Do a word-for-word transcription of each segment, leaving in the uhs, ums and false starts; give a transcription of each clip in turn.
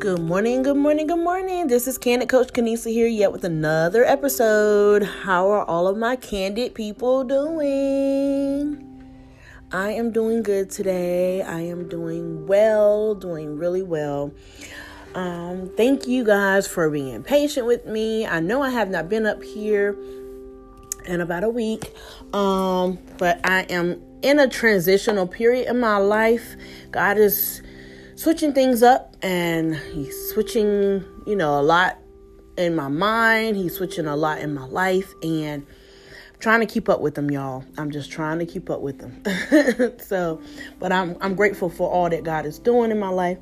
Good morning, good morning, good morning. This is Candid Coach Kenesa here yet with another episode. How are all of my candid people doing? I am doing good today. I am doing well, doing really well. Um, thank you guys for being patient with me. I know I have not been up here in about a week, um, but I am in a transitional period in my life. God is switching things up, and he's switching, you know, a lot in my mind. He's switching a lot in my life, and I'm trying to keep up with him, y'all. I'm just trying to keep up with him. So, but I'm I'm grateful for all that God is doing in my life.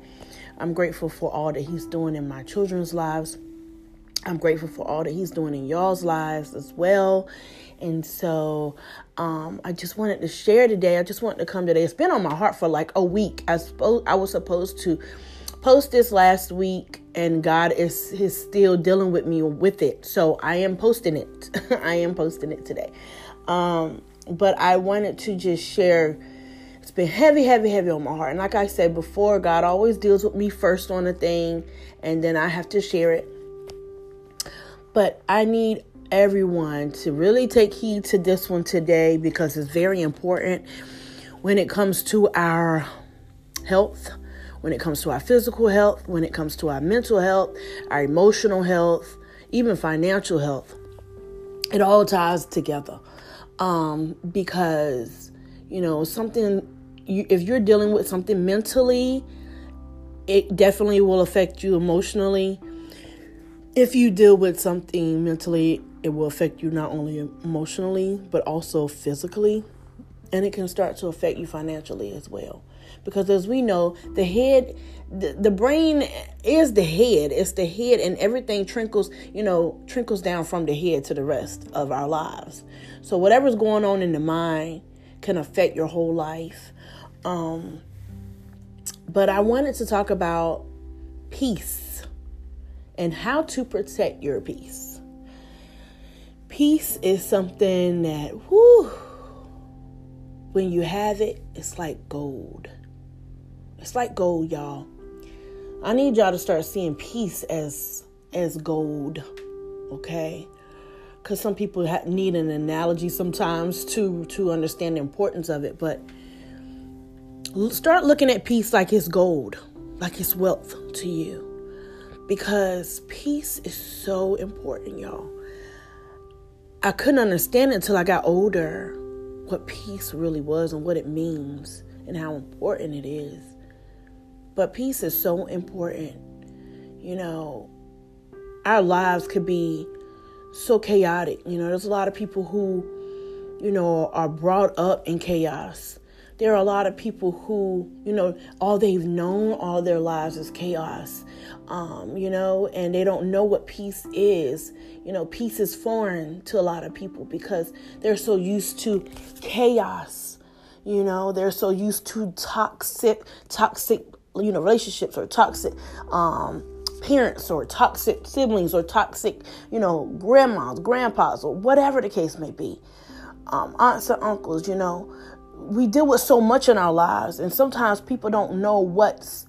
I'm grateful for all that he's doing in my children's lives. I'm grateful for all that he's doing in y'all's lives as well. And so um, I just wanted to share today. I just wanted to come today. It's been on my heart for like a week. I suppose I was supposed to post this last week, and God is, is still dealing with me with it. So I am posting it. I am posting it today. Um, but I wanted to just share. It's been heavy, heavy, heavy on my heart. And like I said before, God always deals with me first on a thing, and then I have to share it. But I need everyone to really take heed to this one today, because it's very important when it comes to our health, when it comes to our physical health, when it comes to our mental health, our emotional health, even financial health. It all ties together um, because, you know, something, you, if you're dealing with something mentally, it definitely will affect you emotionally. If you deal with something mentally, it will affect you not only emotionally, but also physically. And it can start to affect you financially as well. Because as we know, the head, the, the brain is the head. It's the head, and everything trickles, you know, trickles down from the head to the rest of our lives. So whatever's going on in the mind can affect your whole life. Um, but I wanted to talk about peace and how to protect your peace. Peace is something that, whew, when you have it, it's like gold. It's like gold, y'all. I need y'all to start seeing peace as as gold, okay? Because some people ha- need an analogy sometimes to to understand the importance of it. But start looking at peace like it's gold, like it's wealth to you. Because peace is so important, y'all. I couldn't understand it until I got older, what peace really was and what it means and how important it is. But peace is so important. You know, our lives could be so chaotic. You know, there's a lot of people who, you know, are brought up in chaos. There are a lot of people who, you know, all they've known all their lives is chaos, um, you know, and they don't know what peace is. You know, peace is foreign to a lot of people because they're so used to chaos. You know, they're so used to toxic, toxic, you know, relationships, or toxic um, parents, or toxic siblings, or toxic, you know, grandmas, grandpas, or whatever the case may be. Um, aunts or uncles, you know. We deal with so much in our lives, and sometimes people don't know what's,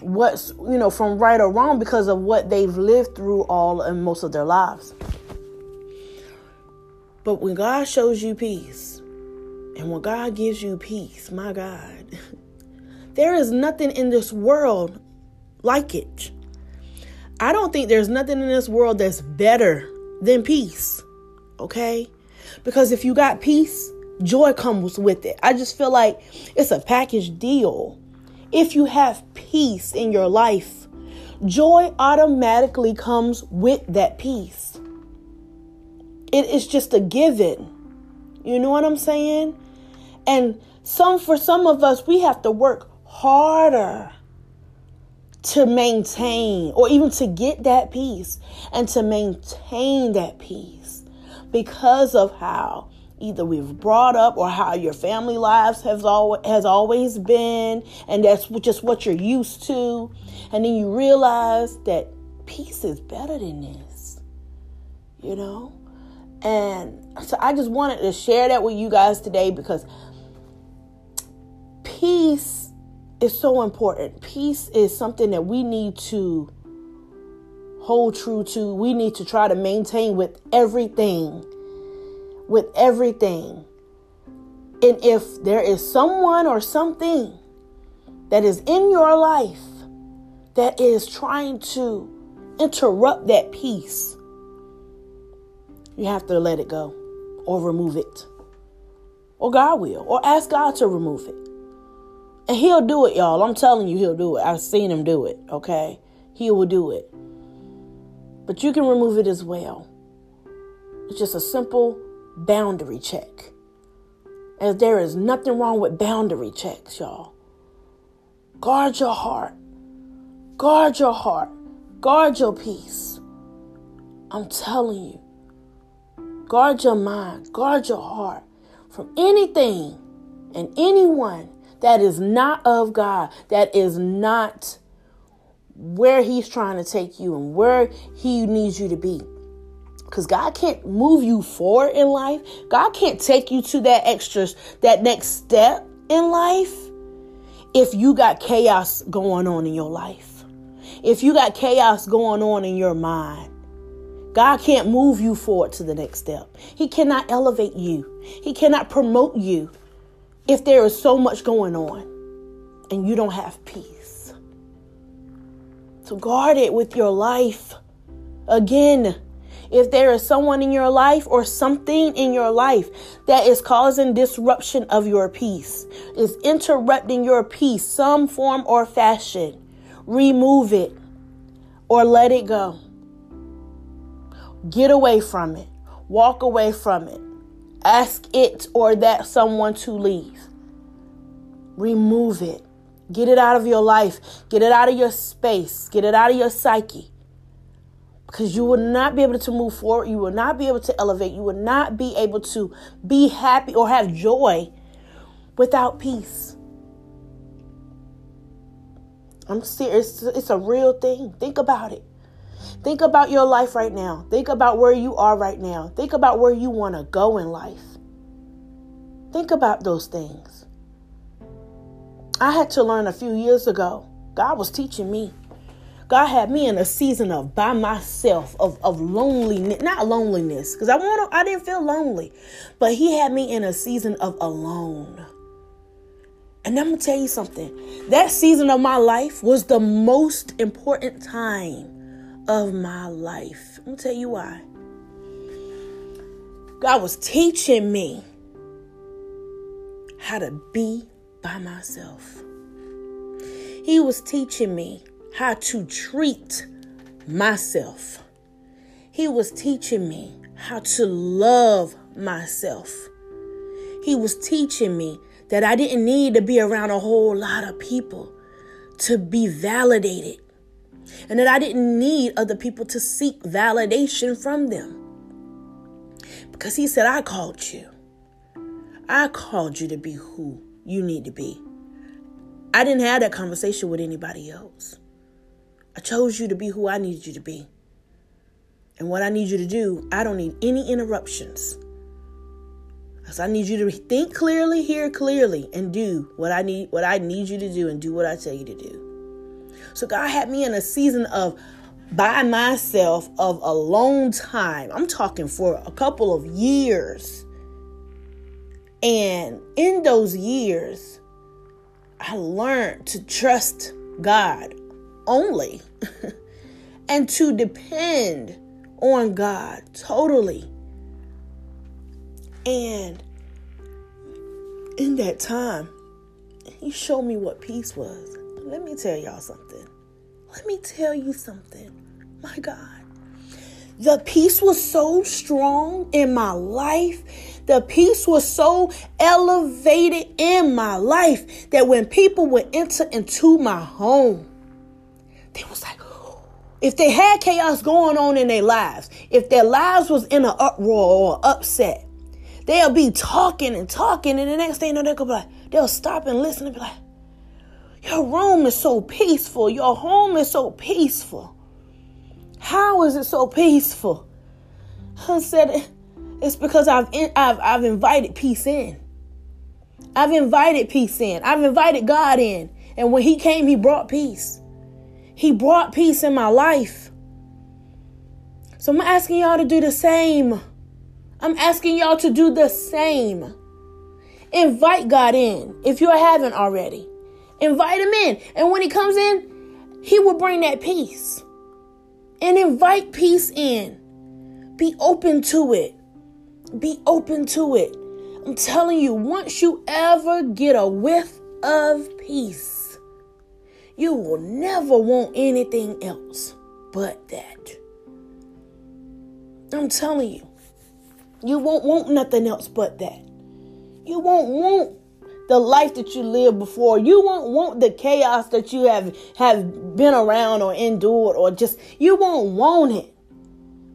what's, you know, from right or wrong because of what they've lived through all and most of their lives. But when God shows you peace, and when God gives you peace, my God, there is nothing in this world like it. I don't think there's nothing in this world that's better than peace. Okay? Because if you got peace, joy comes with it. I just feel like it's a package deal. If you have peace in your life, joy automatically comes with that peace. It is just a given. You know what I'm saying? And some, for some of us, we have to work harder to maintain, or even to get that peace and to maintain that peace, because of how either we've brought up, or how your family lives has always, has always been, and that's just what you're used to. And then you realize that peace is better than this, you know? And so I just wanted to share that with you guys today, because peace is so important. Peace is something that we need to hold true to. We need to try to maintain with everything, with everything. And if there is someone or something that is in your life that is trying to interrupt that peace, you have to let it go or remove it. Or God will. Or ask God to remove it. And he'll do it, y'all. I'm telling you, he'll do it. I've seen him do it, okay? He will do it. But you can remove it as well. It's just a simple boundary check. And there is nothing wrong with boundary checks, y'all. Guard your heart. Guard your heart. Guard your peace. I'm telling you. Guard your mind, guard your heart from anything and anyone that is not of God, that is not where he's trying to take you and where he needs you to be. Because God can't move you forward in life. God can't take you to that extra, that next step in life if you got chaos going on in your life, if you got chaos going on in your mind. God can't move you forward to the next step. He cannot elevate you. He cannot promote you if there is so much going on and you don't have peace. So guard it with your life. Again, if there is someone in your life or something in your life that is causing disruption of your peace, is interrupting your peace, some form or fashion, remove it or let it go. Get away from it. Walk away from it. Ask it or that someone to leave. Remove it. Get it out of your life. Get it out of your space. Get it out of your psyche. Because you will not be able to move forward. You will not be able to elevate. You will not be able to be happy or have joy without peace. I'm serious. It's a real thing. Think about it. Think about your life right now. Think about where you are right now. Think about where you want to go in life. Think about those things. I had to learn a few years ago. God was teaching me. God had me in a season of by myself, of, of loneliness. Not loneliness, because I want to, I didn't feel lonely. But he had me in a season of alone. And I'm going to tell you something. That season of my life was the most important time of my life. I'm gonna tell you why. God was teaching me how to be by myself. He was teaching me how to treat myself. He was teaching me how to love myself. He was teaching me that I didn't need to be around a whole lot of people to be validated. And that I didn't need other people to seek validation from them. Because he said, I called you. I called you to be who you need to be. I didn't have that conversation with anybody else. I chose you to be who I needed you to be. And what I need you to do, I don't need any interruptions. Because I need you to think clearly, hear clearly, and do what I need, what I need you to do and do what I tell you to do. So God had me in a season of by myself, of a long time. I'm talking for a couple of years. And in those years, I learned to trust God only and to depend on God totally. And in that time, he showed me what peace was. Let me tell y'all something. Let me tell you something. My God. The peace was so strong in my life. The peace was so elevated in my life that when people would enter into my home, they was like, if they had chaos going on in their lives, if their lives was in an uproar or upset, they'll be talking and talking. And the next thing you know, they'll go like, they'll stop and listen and be like, your room is so peaceful. Your home is so peaceful. How is it so peaceful? I said, it's because I've in, I've I've invited peace in. I've invited peace in. I've invited God in. And when he came, he brought peace. He brought peace in my life. So I'm asking y'all to do the same. I'm asking y'all to do the same. Invite God in if you haven't already. Invite him in. And when he comes in, he will bring that peace. And invite peace in. Be open to it. Be open to it. I'm telling you, once you ever get a whiff of peace, you will never want anything else but that. I'm telling you, you won't want nothing else but that. You won't want the life that you lived before. You won't want the chaos that you have, have been around or endured, or just, you won't want it,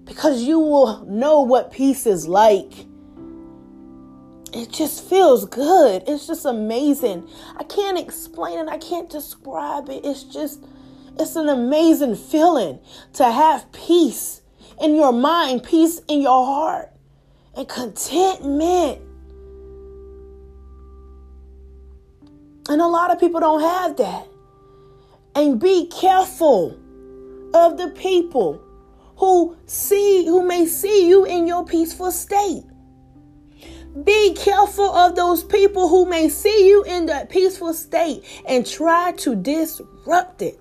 because you will know what peace is like. It just feels good. It's just amazing. I can't explain it. I can't describe it. It's just, it's an amazing feeling to have peace in your mind, peace in your heart, and contentment. And a lot of people don't have that. And be careful of the people who see, who may see you in your peaceful state. Be careful of those people who may see you in that peaceful state and try to disrupt it.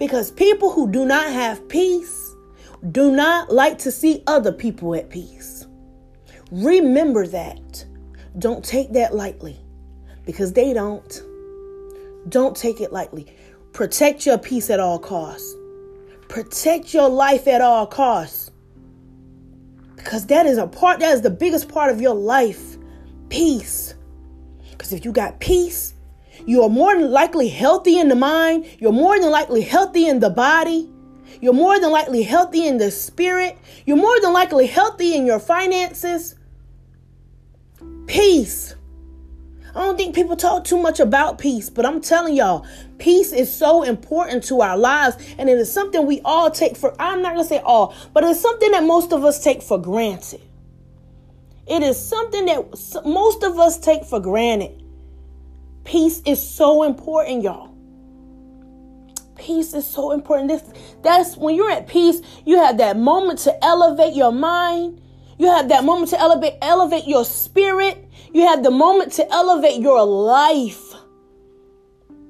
Because people who do not have peace do not like to see other people at peace. Remember that. Don't take that lightly, because they don't. Don't take it lightly. Protect your peace at all costs. Protect your life at all costs. Because that is a part, that is the biggest part of your life. Peace. Because if you got peace, you are more than likely healthy in the mind. You're more than likely healthy in the body. You're more than likely healthy in the spirit. You're more than likely healthy in your finances. Peace. I don't think people talk too much about peace, but I'm telling y'all, peace is so important to our lives, and it is something we all take for, I'm not going to say all, but it's something that most of us take for granted. It is something that most of us take for granted. Peace is so important, y'all. Peace is so important. This, that's when you're at peace, you have that moment to elevate your mind. You have that moment to elevate, elevate your spirit. You have the moment to elevate your life.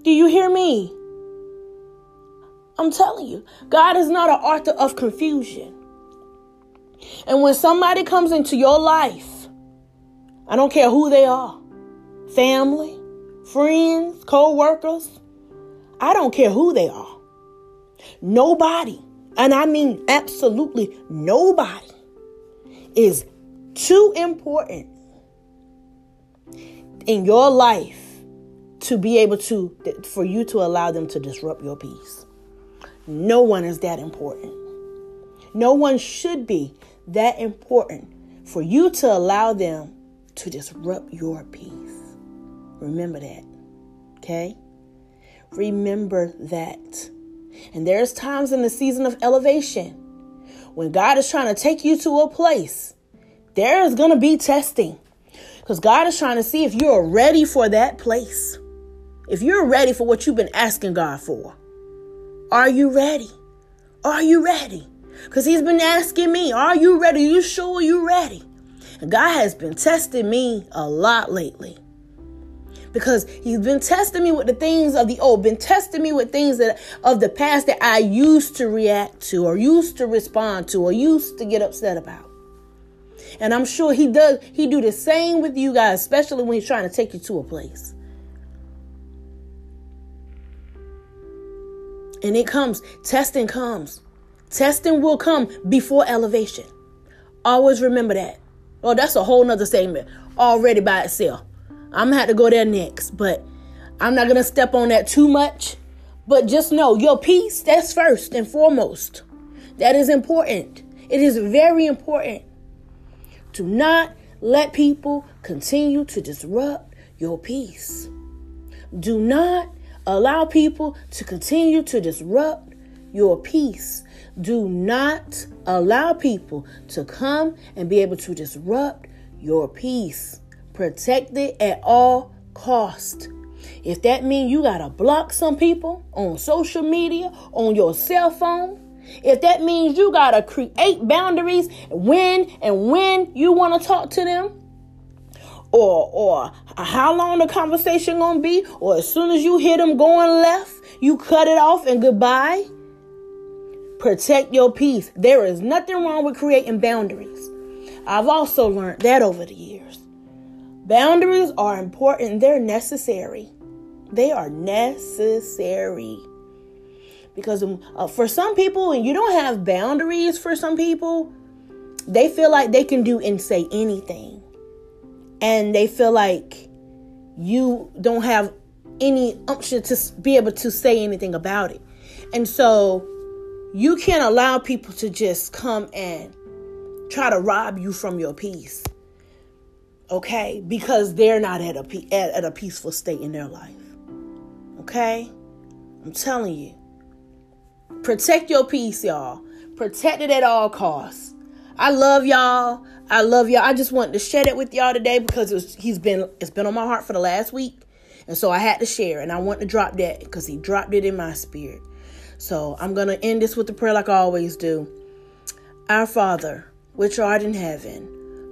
Do you hear me? I'm telling you, God is not an author of confusion. And when somebody comes into your life, I don't care who they are, family, friends, co-workers, I don't care who they are. Nobody, and I mean absolutely nobody, is too important in your life to be able to, for you to allow them to disrupt your peace. No one is that important. No one should be that important for you to allow them to disrupt your peace. Remember that. Okay? Remember that. And there's times in the season of elevation when God is trying to take you to a place, there is going to be testing. Because God is trying to see if you're ready for that place. If you're ready for what you've been asking God for. Are you ready? Are you ready? Because he's been asking me, are you ready? You sure you ready? And God has been testing me a lot lately. Because he's been testing me with the things of the old. Been testing me with things that of the past that I used to react to. Or used to respond to. Or used to get upset about. And I'm sure he does. He do the same with you guys, especially when he's trying to take you to a place. And it comes. Testing comes. Testing will come before elevation. Always remember that. Oh, that's a whole nother statement already by itself. I'm going to have to go there next, but I'm not going to step on that too much. But just know your peace, that's first and foremost. That is important. It is very important. Do not let people continue to disrupt your peace. Do not allow people to continue to disrupt your peace. Do not allow people to come and be able to disrupt your peace. Protect it at all cost. If that means you got to block some people on social media, on your cell phone, if that means you got to create boundaries when and when you want to talk to them, or or how long the conversation going to be, or as soon as you hear them going left, you cut it off and goodbye. Protect your peace. There is nothing wrong with creating boundaries. I've also learned that over the years. Boundaries are important. They're necessary. They are necessary. Because uh, for some people, and you don't have boundaries for some people, they feel like they can do and say anything. And they feel like you don't have any option to be able to say anything about it. And so you can't allow people to just come and try to rob you from your peace. Okay? Because they're not at a, pe- at, at a peaceful state in their life. Okay? I'm telling you. Protect your peace, y'all. Protect it at all costs. I love y'all. I love y'all. I just wanted to share that with y'all today because it was, he's been it's been on my heart for the last week. And so I had to share, and I want to drop that because he dropped it in my spirit. So I'm going to end this with a prayer like I always do. Our Father, which art in heaven,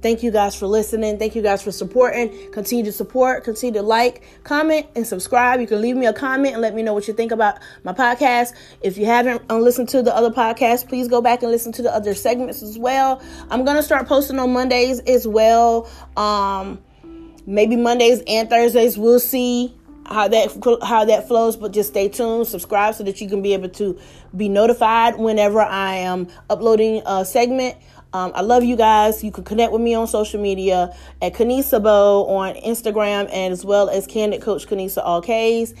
Thank you guys for listening. Thank you guys for supporting. Continue to support. Continue to like, comment, and subscribe. You can leave me a comment and let me know what you think about my podcast. If you haven't listened to the other podcasts, please go back and listen to the other segments as well. I'm going to start posting on Mondays as well. Um, maybe Mondays and Thursdays. We'll see how that how that flows, but just stay tuned. Subscribe so that you can be able to be notified whenever I am uploading a segment. Um, I love you guys. You can connect with me on social media at Kenesa Bowe on Instagram, and as well as Candid Coach Kenesa, all K's.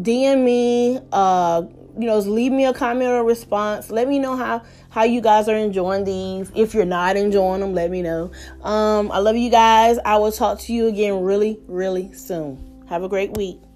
D M me, uh, you know, leave me a comment or response. Let me know how, how you guys are enjoying these. If you're not enjoying them, let me know. Um, I love you guys. I will talk to you again really, really soon. Have a great week.